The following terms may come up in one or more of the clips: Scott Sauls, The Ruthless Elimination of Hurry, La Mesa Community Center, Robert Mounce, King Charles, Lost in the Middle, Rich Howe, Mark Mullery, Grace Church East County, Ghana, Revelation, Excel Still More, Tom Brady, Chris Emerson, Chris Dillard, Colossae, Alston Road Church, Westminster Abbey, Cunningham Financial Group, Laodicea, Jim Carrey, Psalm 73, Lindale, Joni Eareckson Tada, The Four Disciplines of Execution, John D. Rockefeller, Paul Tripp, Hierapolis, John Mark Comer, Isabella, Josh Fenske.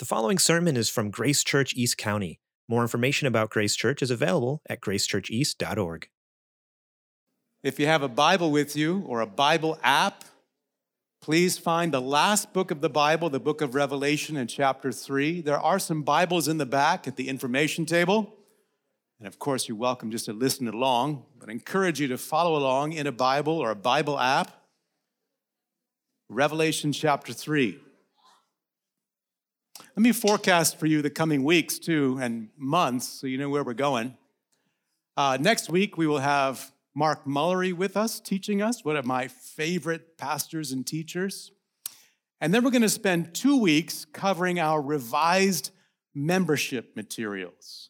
The following sermon is from Grace Church East County. More information about Grace Church is available at gracechurcheast.org. If you have a Bible with you or a Bible app, please find the last book of the Bible, the book of Revelation in chapter 3. There are some Bibles in the back at the information table. And of course, you're welcome just to listen along, but I encourage you to follow along in a Bible or a Bible app. Revelation chapter 3. Let me forecast for you the coming weeks, too, and months, so you know where we're going. Next week, we will have Mark Mullery with us, teaching us, one of my favorite pastors and teachers. And then we're going to spend 2 weeks covering our revised membership materials.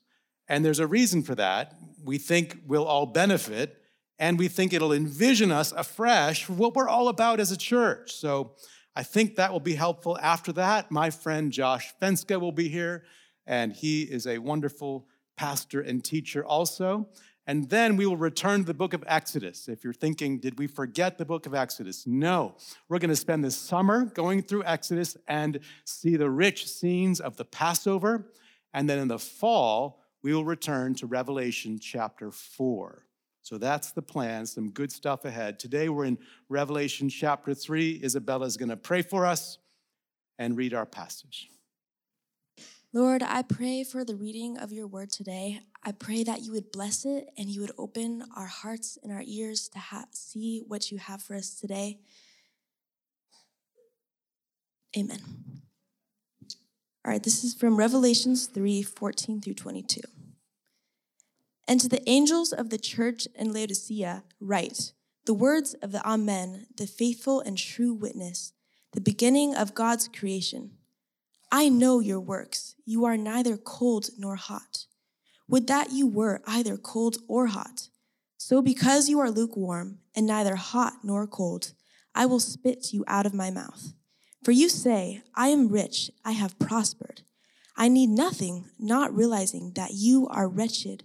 And there's a reason for that. We think we'll all benefit, and we think it'll envision us afresh for what we're all about as a church. So I think that will be helpful. After that, my friend Josh Fenske will be here, and he is a wonderful pastor and teacher also. And then we will return to the book of Exodus. If you're thinking, did we forget the book of Exodus? No. We're going to spend this summer going through Exodus and see the rich scenes of the Passover. And then in the fall, we will return to Revelation chapter 4. So that's the plan, some good stuff ahead. Today we're in Revelation chapter 3. Isabella is going to pray for us and read our passage. Lord, I pray for the reading of your word today. I pray that you would bless it and you would open our hearts and our ears to see what you have for us today. Amen. All right, this is from Revelation 3:14 through 22. And to the angels of the church in Laodicea write, the words of the Amen, the faithful and true witness, the beginning of God's creation. I know your works. You are neither cold nor hot. Would that you were either cold or hot. So because you are lukewarm and neither hot nor cold, I will spit you out of my mouth. For you say, I am rich, I have prospered. I need nothing, not realizing that you are wretched,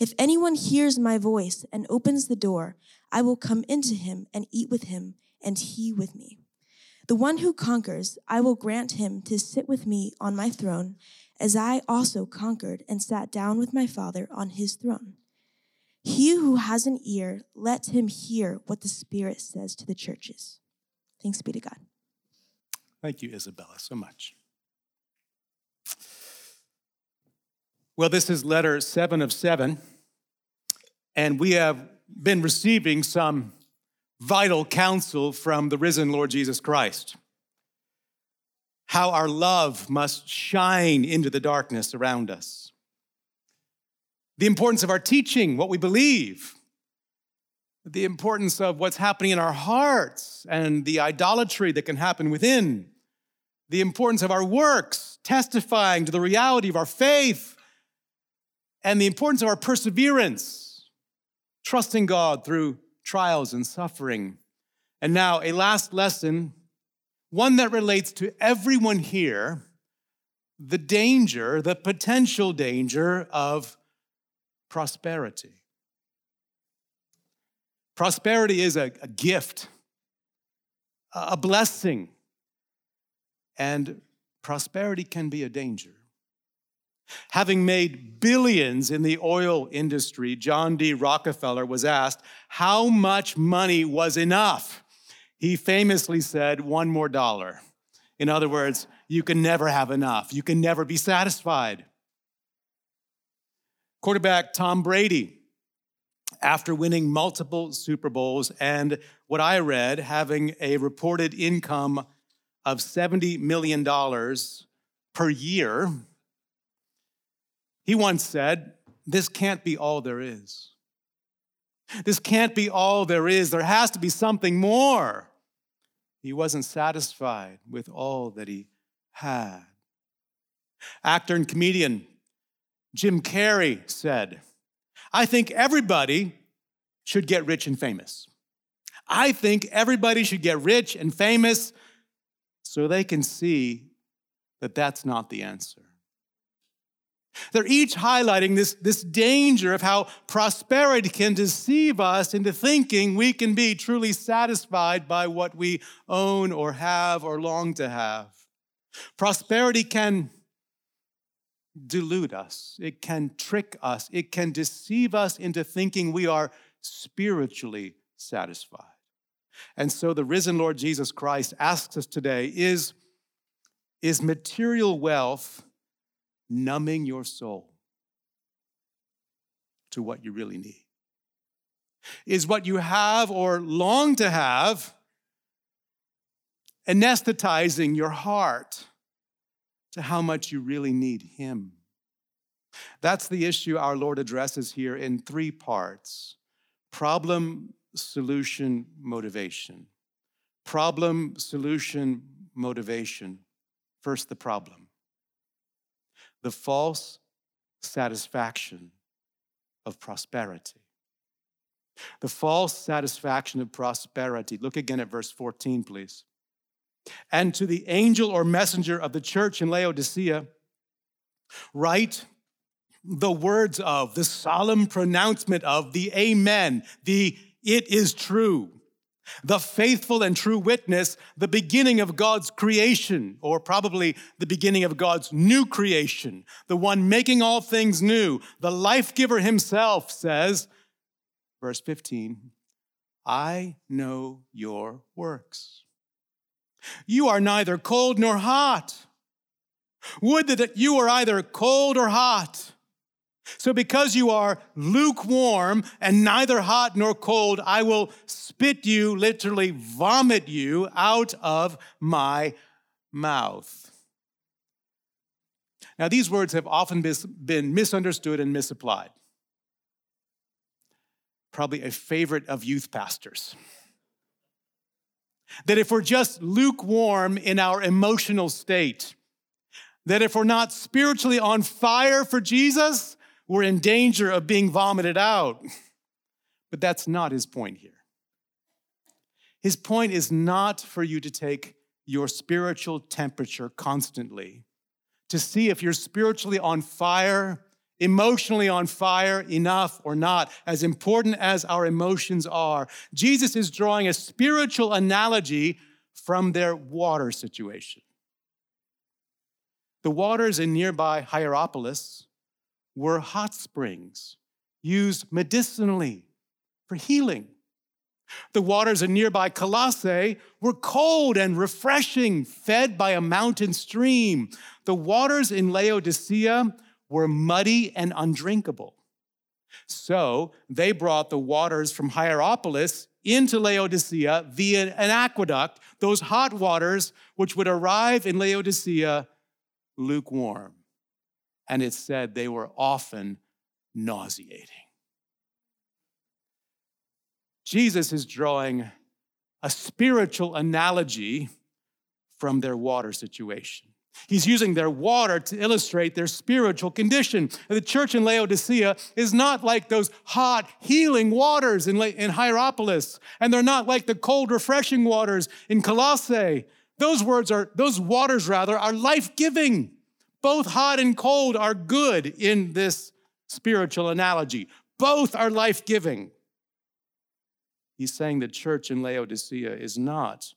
If anyone hears my voice and opens the door, I will come into him and eat with him, and he with me. The one who conquers, I will grant him to sit with me on my throne, as I also conquered and sat down with my Father on his throne. He who has an ear, let him hear what the Spirit says to the churches. Thanks be to God. Thank you, Isabella, so much. Well, this is letter 7 of 7, and we have been receiving some vital counsel from the risen Lord Jesus Christ. How our love must shine into the darkness around us. The importance of our teaching, what we believe. The importance of what's happening in our hearts and the idolatry that can happen within. The importance of our works, testifying to the reality of our faith. And the importance of our perseverance, trusting God through trials and suffering. And now a last lesson, one that relates to everyone here, the danger, the potential danger of prosperity. Prosperity is a gift, a blessing, and prosperity can be a danger. Having made billions in the oil industry, John D. Rockefeller was asked how much money was enough. He famously said, $1 more. In other words, you can never have enough. You can never be satisfied. Quarterback Tom Brady, after winning multiple Super Bowls and what I read, having a reported income of $70 million per year, he once said, this can't be all there is. This can't be all there is. There has to be something more. He wasn't satisfied with all that he had. Actor and comedian Jim Carrey said, I think everybody should get rich and famous. I think everybody should get rich and famous so they can see that that's not the answer. They're each highlighting this danger of how prosperity can deceive us into thinking we can be truly satisfied by what we own or have or long to have. Prosperity can delude us. It can trick us. It can deceive us into thinking we are spiritually satisfied. And so the risen Lord Jesus Christ asks us today, is material wealth numbing your soul to what you really need? Is what you have or long to have anesthetizing your heart to how much you really need him? That's the issue our Lord addresses here in three parts: problem, solution, motivation. Problem, solution, motivation. First, the problem. The false satisfaction of prosperity. The false satisfaction of prosperity. Look again at verse 14, please. And to the angel or messenger of the church in Laodicea, write the words of, the solemn pronouncement of, the amen, the it is true, the faithful and true witness, the beginning of God's creation, or probably the beginning of God's new creation, the one making all things new, the life giver himself says, verse 15, I know your works. You are neither cold nor hot. Would that you were either cold or hot. So because you are lukewarm and neither hot nor cold, I will spit you, literally vomit you out of my mouth. Now, these words have often been misunderstood and misapplied. Probably a favorite of youth pastors. That if we're just lukewarm in our emotional state, that if we're not spiritually on fire for Jesus, we're in danger of being vomited out. But that's not his point here. His point is not for you to take your spiritual temperature constantly to see if you're spiritually on fire, emotionally on fire enough or not, as important as our emotions are. Jesus is drawing a spiritual analogy from their water situation. The waters in nearby Hierapolis were hot springs used medicinally for healing. The waters in nearby Colossae were cold and refreshing, fed by a mountain stream. The waters in Laodicea were muddy and undrinkable. So they brought the waters from Hierapolis into Laodicea via an aqueduct, those hot waters which would arrive in Laodicea lukewarm, and it said they were often nauseating. Jesus is drawing a spiritual analogy from their water situation. He's using their water to illustrate their spiritual condition. The church in Laodicea is not like those hot, healing waters in Hierapolis, and they're not like the cold, refreshing waters in Colossae. Those waters are life-giving. Both hot and cold are good in this spiritual analogy. Both are life-giving. He's saying the church in Laodicea is not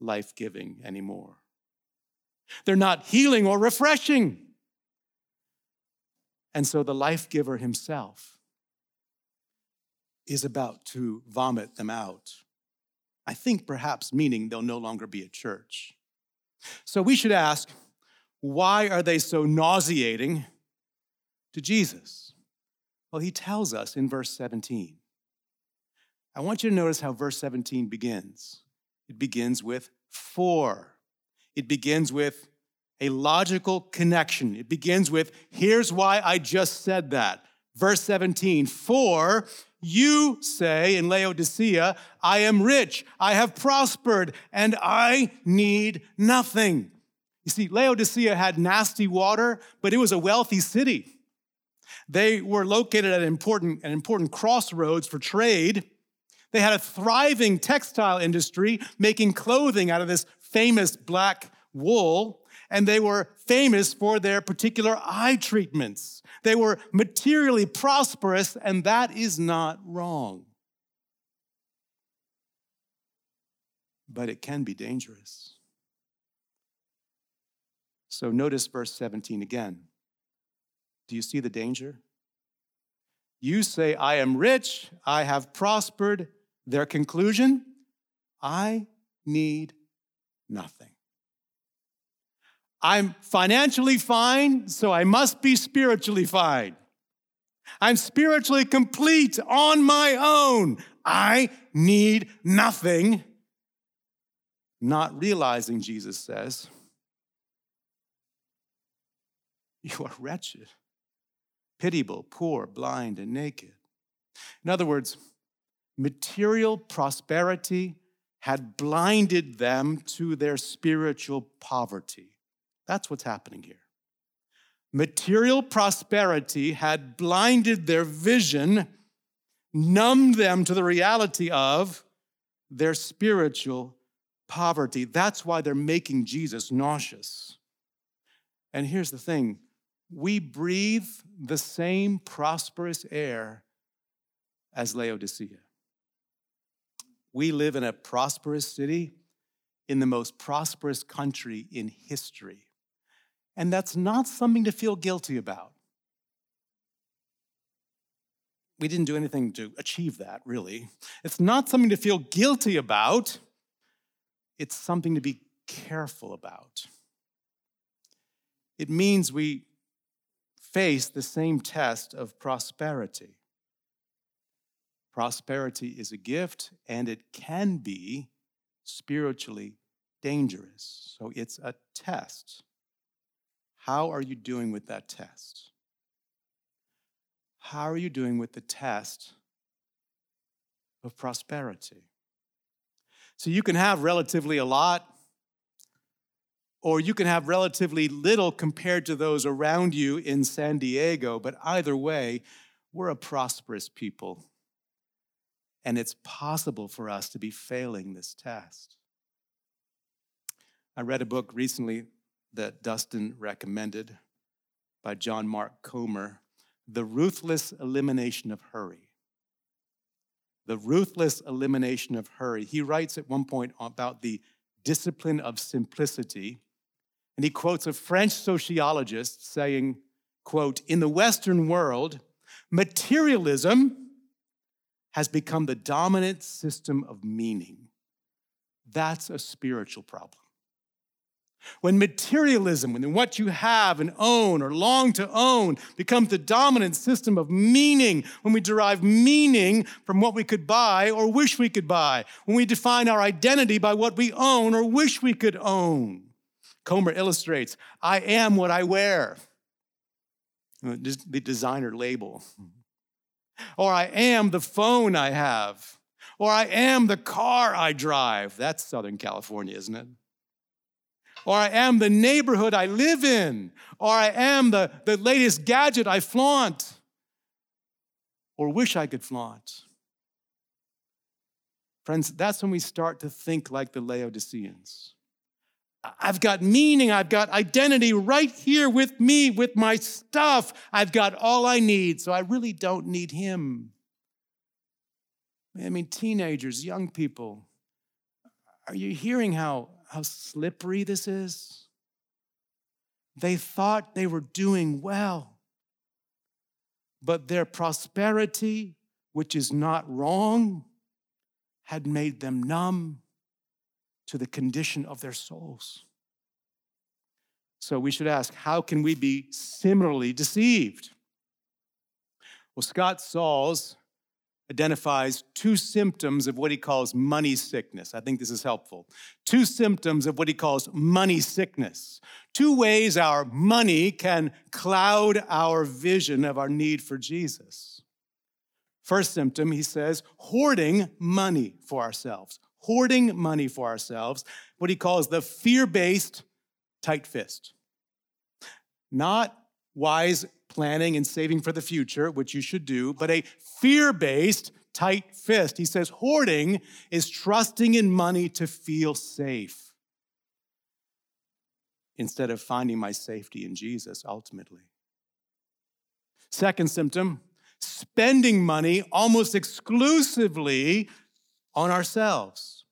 life-giving anymore. They're not healing or refreshing. And so the life-giver himself is about to vomit them out. I think perhaps meaning they'll no longer be a church. So we should ask, why are they so nauseating to Jesus? Well, he tells us in verse 17. I want you to notice how verse 17 begins. It begins with for. It begins with a logical connection. It begins with, here's why I just said that. Verse 17, for you say in Laodicea, I am rich, I have prospered, and I need nothing. You see, Laodicea had nasty water, but it was a wealthy city. They were located at an important crossroads for trade. They had a thriving textile industry, making clothing out of this famous black wool, and they were famous for their particular eye treatments. They were materially prosperous, and that is not wrong. But it can be dangerous. So notice verse 17 again. Do you see the danger? You say, I am rich, I have prospered. Their conclusion, I need nothing. I'm financially fine, so I must be spiritually fine. I'm spiritually complete on my own. I need nothing. Not realizing, Jesus says, you are wretched, pitiable, poor, blind, and naked. In other words, material prosperity had blinded them to their spiritual poverty. That's what's happening here. Material prosperity had blinded their vision, numbed them to the reality of their spiritual poverty. That's why they're making Jesus nauseous. And here's the thing. We breathe the same prosperous air as Laodicea. We live in a prosperous city in the most prosperous country in history. And that's not something to feel guilty about. We didn't do anything to achieve that, really. It's not something to feel guilty about. It's something to be careful about. It means we face the same test of prosperity. Prosperity is a gift, and it can be spiritually dangerous. So it's a test. How are you doing with that test? How are you doing with the test of prosperity? So you can have relatively a lot, or you can have relatively little compared to those around you in San Diego. But either way, we're a prosperous people. And it's possible for us to be failing this test. I read a book recently that Dustin recommended by John Mark Comer, The Ruthless Elimination of Hurry. The Ruthless Elimination of Hurry. He writes at one point about the discipline of simplicity. And he quotes a French sociologist saying, quote, in the Western world, materialism has become the dominant system of meaning. That's a spiritual problem. When materialism, when what you have and own or long to own becomes the dominant system of meaning, when we derive meaning from what we could buy or wish we could buy, when we define our identity by what we own or wish we could own. Comer illustrates, I am what I wear. The designer label. Or I am the phone I have. Or I am the car I drive. That's Southern California, isn't it? Or I am the neighborhood I live in. Or I am the latest gadget I flaunt or wish I could flaunt. Friends, that's when we start to think like the Laodiceans. I've got meaning, I've got identity right here with me, with my stuff. I've got all I need, so I really don't need him. I mean, teenagers, young people, are you hearing how slippery this is? They thought they were doing well, but their prosperity, which is not wrong, had made them numb to the condition of their souls. So we should ask, how can we be similarly deceived? Well, Scott Sauls identifies two symptoms of what he calls money sickness. I think this is helpful. Two symptoms of what he calls money sickness. Two ways our money can cloud our vision of our need for Jesus. First symptom, he says, hoarding money for ourselves. Hoarding money for ourselves, what he calls the fear-based tight fist. Not wise planning and saving for the future, which you should do, but a fear-based tight fist. He says hoarding is trusting in money to feel safe instead of finding my safety in Jesus ultimately. Second symptom, spending money almost exclusively on ourselves.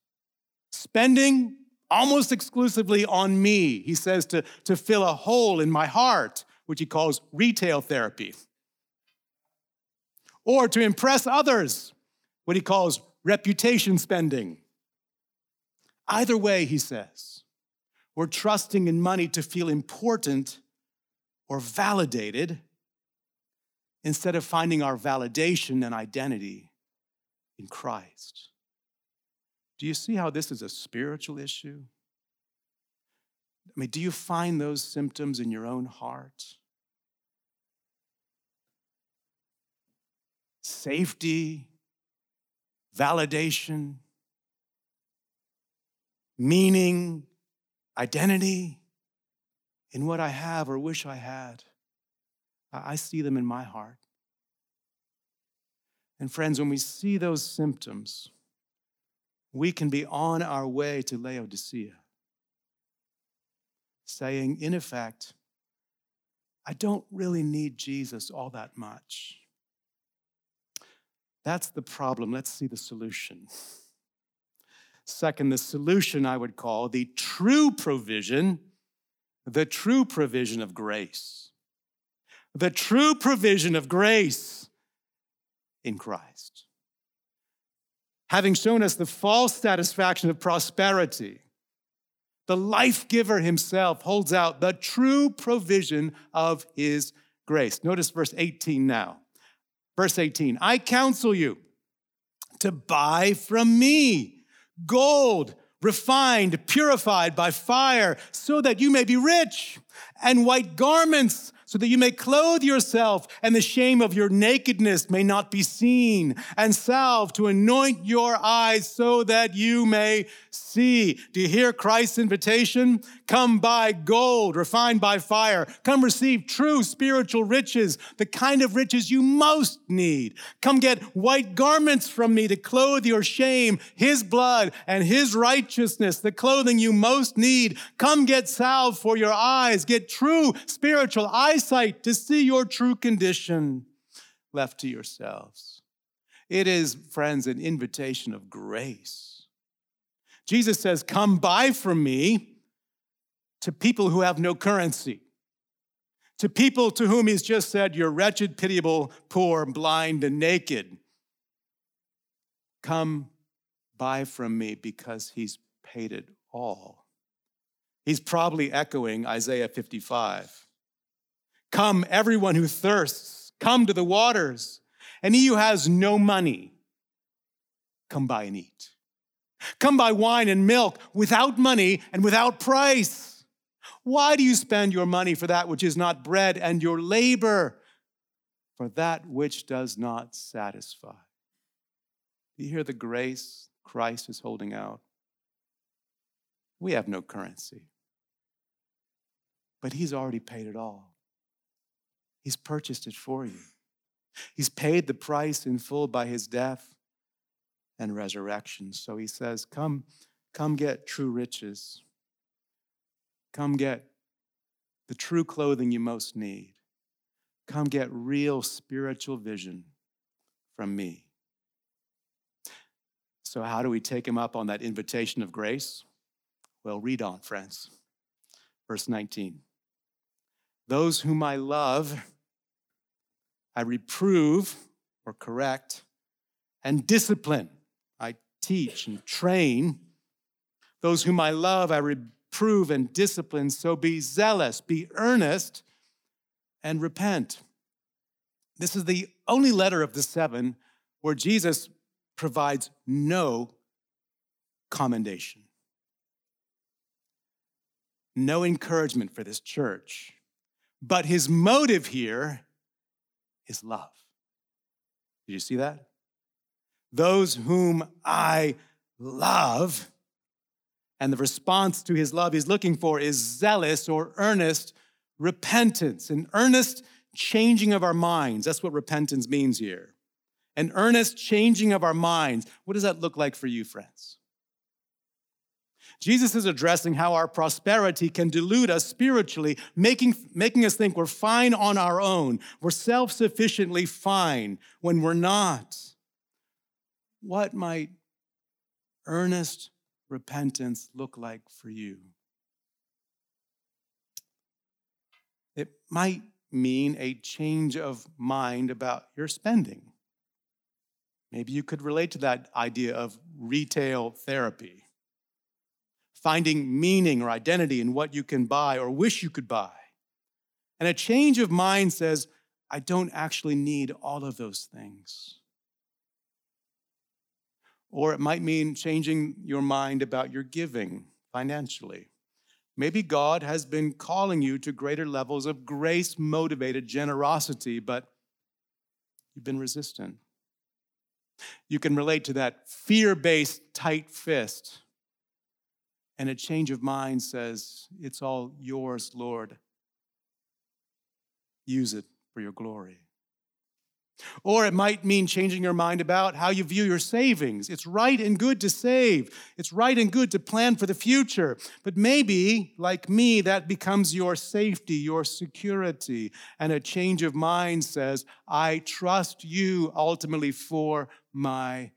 Spending almost exclusively on me, he says, to fill a hole in my heart, which he calls retail therapy. Or to impress others, what he calls reputation spending. Either way, he says, we're trusting in money to feel important or validated instead of finding our validation and identity in Christ. Do you see how this is a spiritual issue? I mean, do you find those symptoms in your own heart? Safety, validation, meaning, identity in what I have or wish I had. I see them in my heart. And friends, when we see those symptoms, we can be on our way to Laodicea, saying, in effect, I don't really need Jesus all that much. That's the problem. Let's see the solution. Second, the solution I would call the true provision of grace. The true provision of grace in Christ. Having shown us the false satisfaction of prosperity, the life giver himself holds out the true provision of his grace. Notice verse 18 now. Verse 18, I counsel you to buy from me gold refined, purified by fire, so that you may be rich, and white garments, so that you may clothe yourself, and the shame of your nakedness may not be seen, and salve to anoint your eyes so that you may see. Do you hear Christ's invitation? Come buy gold refined by fire. Come receive true spiritual riches, the kind of riches you most need. Come get white garments from me to clothe your shame, his blood, and his righteousness, the clothing you most need. Come get salve for your eyes. Get true spiritual eyesight to see your true condition left to yourselves. It is, friends, an invitation of grace. Jesus says, come buy from me, to people who have no currency, to people to whom he's just said, you're wretched, pitiable, poor, blind, and naked. Come buy from me because he's paid it all. He's probably echoing Isaiah 55. Come, everyone who thirsts, come to the waters, and he who has no money, come buy and eat. Come buy wine and milk without money and without price. Why do you spend your money for that which is not bread, and your labor for that which does not satisfy? Do you hear the grace Christ is holding out? We have no currency, but he's already paid it all. He's purchased it for you. He's paid the price in full by his death and resurrection. So he says, come get true riches. Come get the true clothing you most need. Come get real spiritual vision from me. So how do we take him up on that invitation of grace? Well, read on, friends. Verse 19. Those whom I love, I reprove or correct and discipline. I teach and train. Those whom I love, I reprove and discipline. So be zealous, be earnest, and repent. This is the only letter of the seven where Jesus provides no commendation, no encouragement for this church. But his motive here is love. Did you see that? Those whom I love, and the response to his love he's looking for is zealous or earnest repentance, an earnest changing of our minds. That's what repentance means here. An earnest changing of our minds. What does that look like for you, friends? Jesus is addressing how our prosperity can delude us spiritually, making us think we're fine on our own. We're self-sufficiently fine when we're not. What might earnest repentance look like for you? It might mean a change of mind about your spending. Maybe you could relate to that idea of retail therapy. Finding meaning or identity in what you can buy or wish you could buy. And a change of mind says, I don't actually need all of those things. Or it might mean changing your mind about your giving financially. Maybe God has been calling you to greater levels of grace-motivated generosity, but you've been resistant. You can relate to that fear-based tight fist. And a change of mind says, it's all yours, Lord. Use it for your glory. Or it might mean changing your mind about how you view your savings. It's right and good to save. It's right and good to plan for the future. But maybe, like me, that becomes your safety, your security. And a change of mind says, I trust you ultimately for my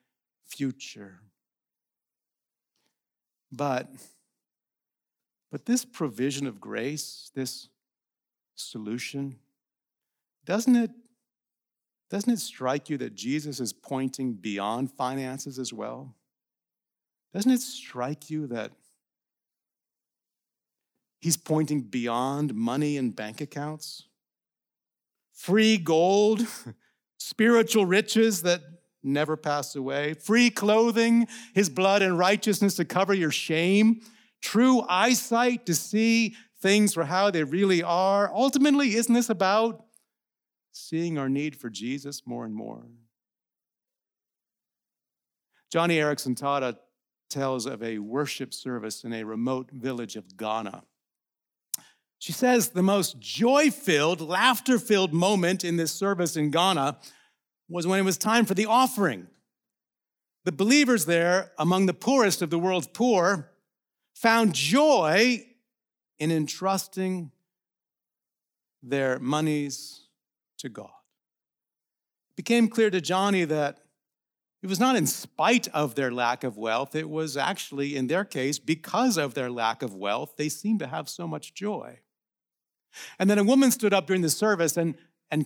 future. But this provision of grace, this solution, doesn't it strike you that Jesus is pointing beyond finances as well? Doesn't it strike you that he's pointing beyond money and bank accounts? Free gold, spiritual riches that never pass away, free clothing, his blood and righteousness to cover your shame, true eyesight to see things for how they really are. Ultimately, isn't this about seeing our need for Jesus more and more? Joni Eareckson Tada tells of a worship service in a remote village of Ghana. She says the most joy-filled, laughter-filled moment in this service in Ghana was when it was time for the offering. The believers there, among the poorest of the world's poor, found joy in entrusting their monies to God. It became clear to Johnny that it was not in spite of their lack of wealth. It was actually, in their case, because of their lack of wealth, they seemed to have so much joy. And then a woman stood up during the service and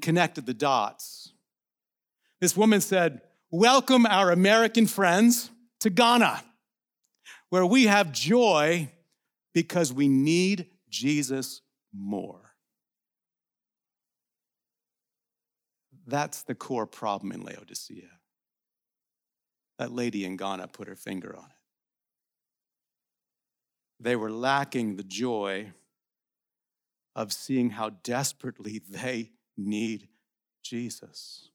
connected the dots. This woman said, welcome our American friends to Ghana, where we have joy because we need Jesus more. That's the core problem in Laodicea. That lady in Ghana put her finger on it. They were lacking the joy of seeing how desperately they need Jesus.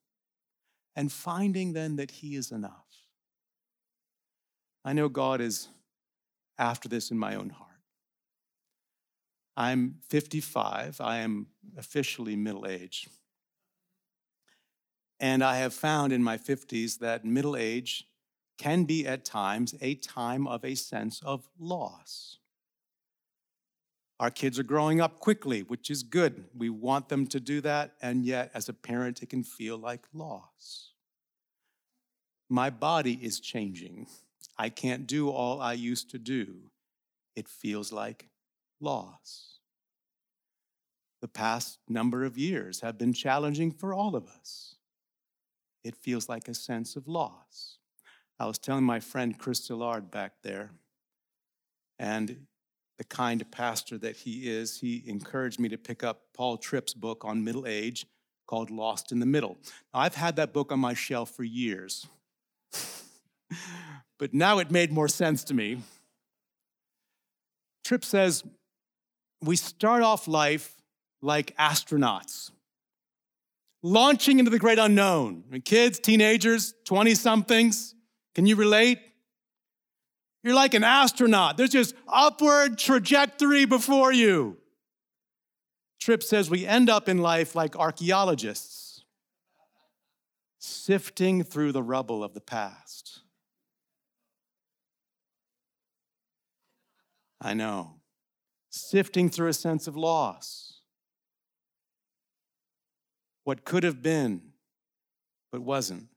And finding then that he is enough. I know God is after this in my own heart. I'm 55. I am officially middle-aged. And I have found in my 50s that middle age can be at times a time of a sense of loss. Our kids are growing up quickly, which is good. We want them to do that, and yet, as a parent, it can feel like loss. My body is changing. I can't do all I used to do. It feels like loss. The past number of years have been challenging for all of us. It feels like a sense of loss. I was telling my friend Chris Dillard back there, and the kind pastor that he is, he encouraged me to pick up Paul Tripp's book on middle age called Lost in the Middle. Now, I've had that book on my shelf for years, but now it made more sense to me. Tripp says, we start off life like astronauts, launching into the great unknown. I mean, kids, teenagers, 20-somethings, can you relate? You're like an astronaut. There's just upward trajectory before you. Tripp says we end up in life like archaeologists, sifting through the rubble of the past. I know. Sifting through a sense of loss. What could have been, but wasn't.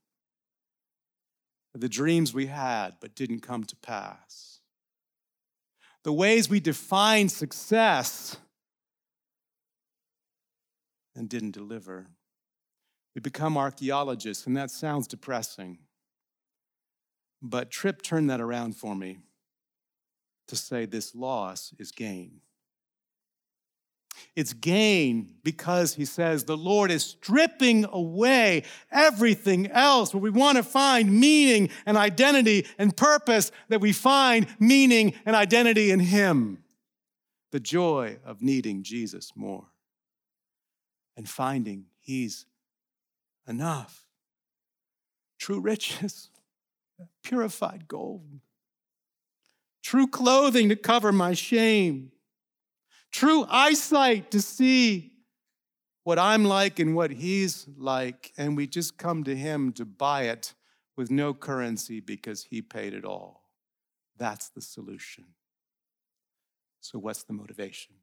The dreams we had, but didn't come to pass. The ways we defined success and didn't deliver. We become archaeologists, and that sounds depressing. But Tripp turned that around for me to say this loss is gain. It's gain because, he says, the Lord is stripping away everything else where we want to find meaning and identity and purpose, that we find meaning and identity in him. The joy of needing Jesus more and finding he's enough. True riches, purified gold, true clothing to cover my shame, true eyesight to see what I'm like and what he's like, and we just come to him to buy it with no currency because he paid it all. That's the solution. So what's the motivation?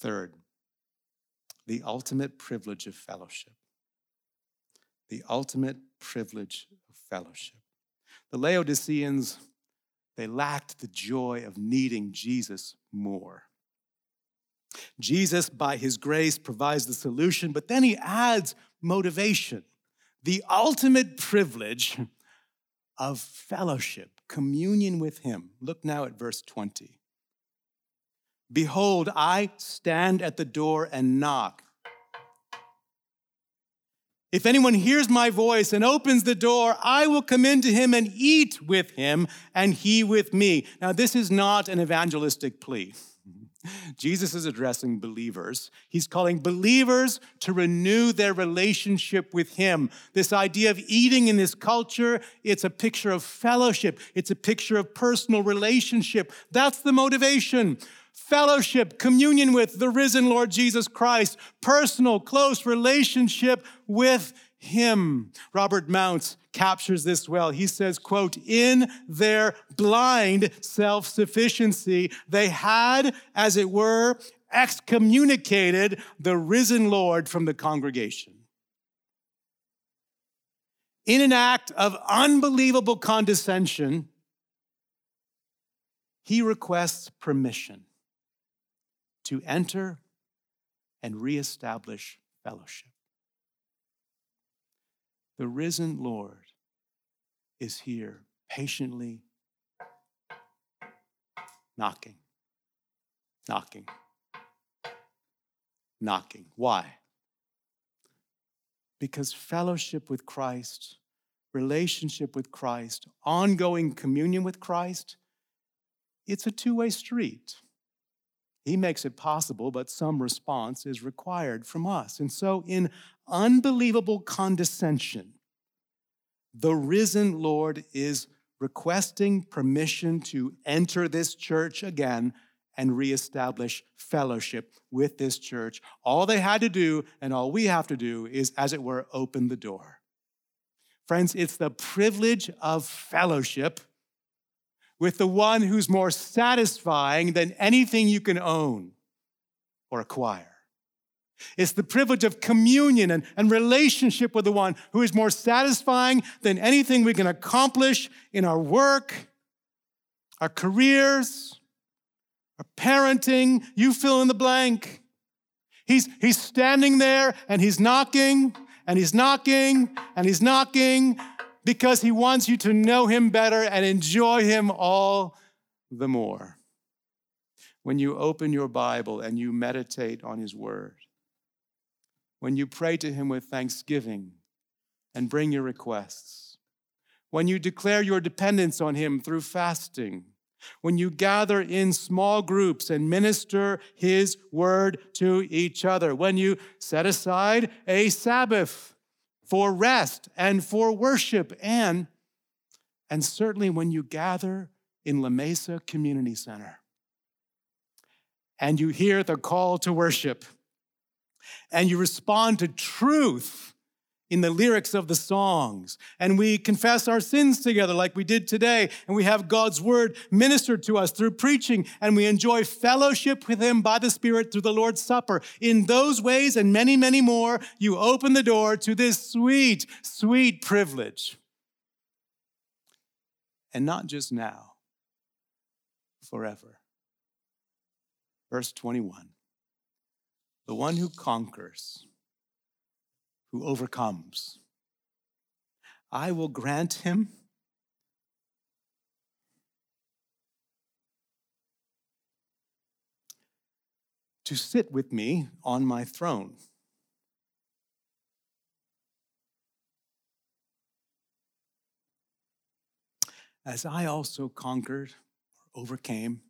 Third, the ultimate privilege of fellowship. The ultimate privilege of fellowship. The Laodiceans, they lacked the joy of needing Jesus more. Jesus, by his grace, provides the solution, but then he adds motivation, the ultimate privilege of fellowship, communion with him. Look now at verse 20. Behold, I stand at the door and knock. If anyone hears my voice and opens the door, I will come into him and eat with him and he with me. Now, this is not an evangelistic plea. Jesus is addressing believers. He's calling believers to renew their relationship with him. This idea of eating in this culture, it's a picture of fellowship. It's a picture of personal relationship. That's the motivation. Fellowship, communion with the risen Lord Jesus Christ, personal, close relationship with him. Robert Mounce captures this well. He says, quote, in their blind self-sufficiency, they had, as it were, excommunicated the risen Lord from the congregation. In an act of unbelievable condescension, he requests permission to enter and reestablish fellowship. The risen Lord is here patiently knocking, knocking, knocking. Why? Because fellowship with Christ, relationship with Christ, ongoing communion with Christ, it's a two-way street. He makes it possible, but some response is required from us. And so in unbelievable condescension, the risen Lord is requesting permission to enter this church again and reestablish fellowship with this church. All they had to do and all we have to do is, as it were, open the door. Friends, it's the privilege of fellowship with the one who's more satisfying than anything you can own or acquire. It's the privilege of communion and relationship with the one who is more satisfying than anything we can accomplish in our work, our careers, our parenting. You fill in the blank. He's standing there and he's knocking and he's knocking and he's knocking, because he wants you to know him better and enjoy him all the more. When you open your Bible and you meditate on his word, when you pray to him with thanksgiving and bring your requests, when you declare your dependence on him through fasting, when you gather in small groups and minister his word to each other, when you set aside a Sabbath for rest and for worship, and certainly when you gather in La Mesa Community Center and you hear the call to worship, and you respond to truth in the lyrics of the songs, and we confess our sins together like we did today, and we have God's word ministered to us through preaching, and we enjoy fellowship with him by the Spirit through the Lord's Supper. In those ways and many, many more, you open the door to this sweet, sweet privilege. And not just now, forever. Verse 21, the one who conquers, who overcomes, I will grant him to sit with me on my throne, as I also conquered or overcame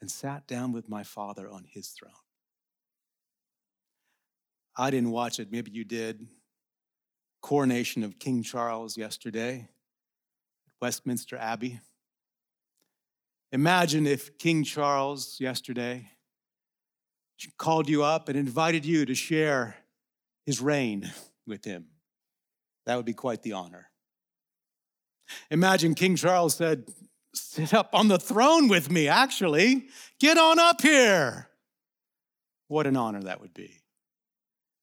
and sat down with my Father on his throne. I didn't watch it, maybe you did. Coronation of King Charles yesterday at Westminster Abbey. Imagine if King Charles yesterday called you up and invited you to share his reign with him. That would be quite the honor. Imagine King Charles said, sit up on the throne with me, actually. Get on up here. What an honor that would be.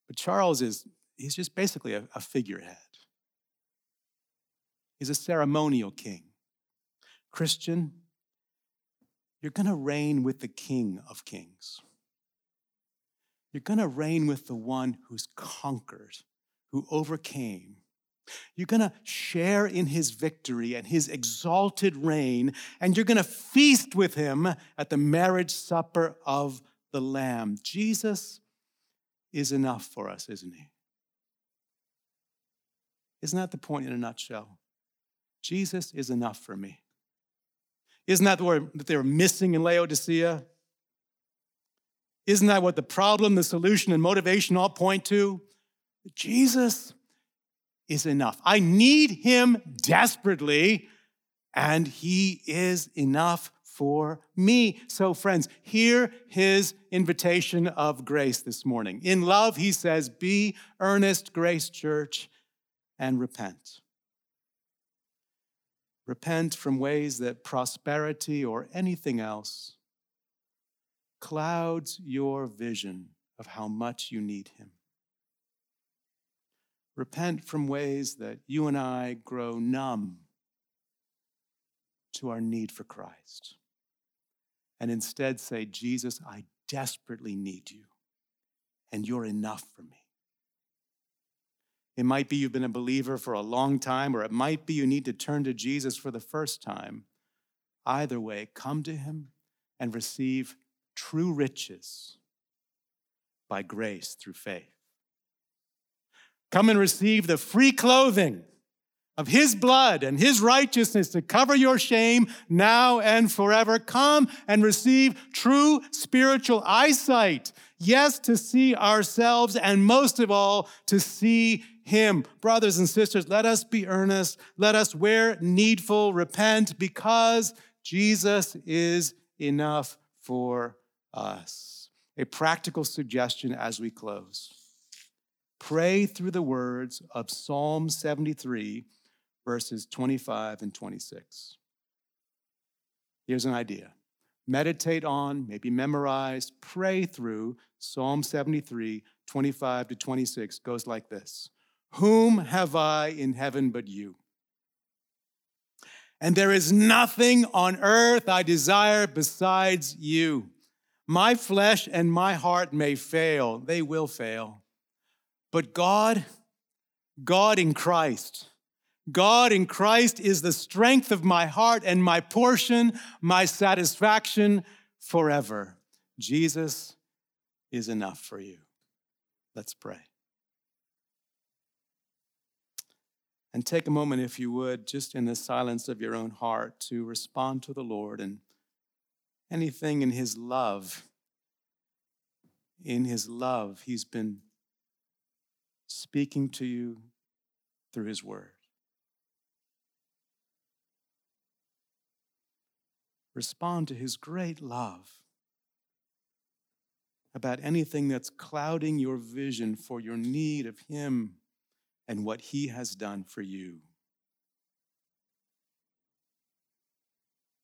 But Charles he's just basically a figurehead. He's a ceremonial king. Christian, you're going to reign with the King of Kings. You're going to reign with the one who's conquered, who overcame. You're going to share in his victory and his exalted reign, and you're going to feast with him at the marriage supper of the Lamb. Jesus is enough for us, isn't he? Isn't that the point in a nutshell? Jesus is enough for me. Isn't that the word that they were missing in Laodicea? Isn't that what the problem, the solution, and motivation all point to? Jesus is enough. I need him desperately, and he is enough for me. So friends, hear his invitation of grace this morning. In love, he says, be earnest, Grace Church, and repent. Repent from ways that prosperity or anything else clouds your vision of how much you need him. Repent from ways that you and I grow numb to our need for Christ. And instead say, Jesus, I desperately need you, and you're enough for me. It might be you've been a believer for a long time, or it might be you need to turn to Jesus for the first time. Either way, come to him and receive true riches by grace through faith. Come and receive the free clothing of his blood and his righteousness to cover your shame now and forever. Come and receive true spiritual eyesight. Yes, to see ourselves and most of all, to see him. Brothers and sisters, let us be earnest. Let us, where needful, repent because Jesus is enough for us. A practical suggestion as we close. Pray through the words of Psalm 73, verses 25 and 26. Here's an idea. Meditate on, maybe memorize, pray through Psalm 73, 25 to 26. Goes like this. Whom have I in heaven but you? And there is nothing on earth I desire besides you. My flesh and my heart may fail. They will fail. But God in Christ is the strength of my heart and my portion, my satisfaction forever. Jesus is enough for you. Let's pray. And take a moment, if you would, just in the silence of your own heart to respond to the Lord and anything in his love. In his love, he's been speaking to you through his word. respond to his great love about anything that's clouding your vision for your need of him and what he has done for you.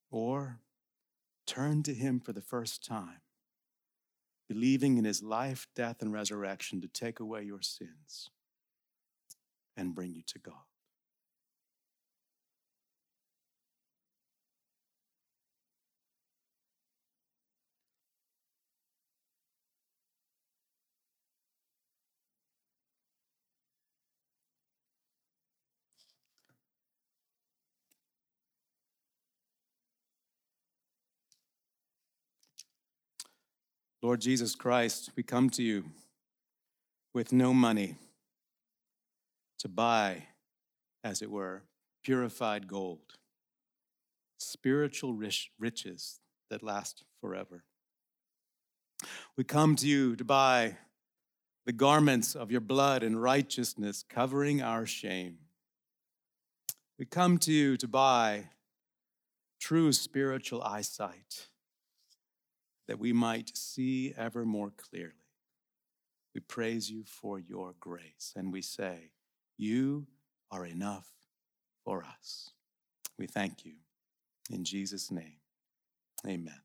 Or turn to him for the first time, believing in his life, death, and resurrection to take away your sins and bring you to God. Lord Jesus Christ, we come to you with no money to buy, as it were, purified gold, spiritual riches that last forever. We come to you to buy the garments of your blood and righteousness covering our shame. We come to you to buy true spiritual eyesight, that we might see ever more clearly. We praise you for your grace, and we say, you are enough for us. We thank you. In Jesus' name, amen.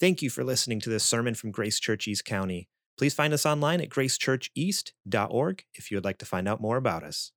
Thank you for listening to this sermon from Grace Church East County. Please find us online at gracechurcheast.org if you would like to find out more about us.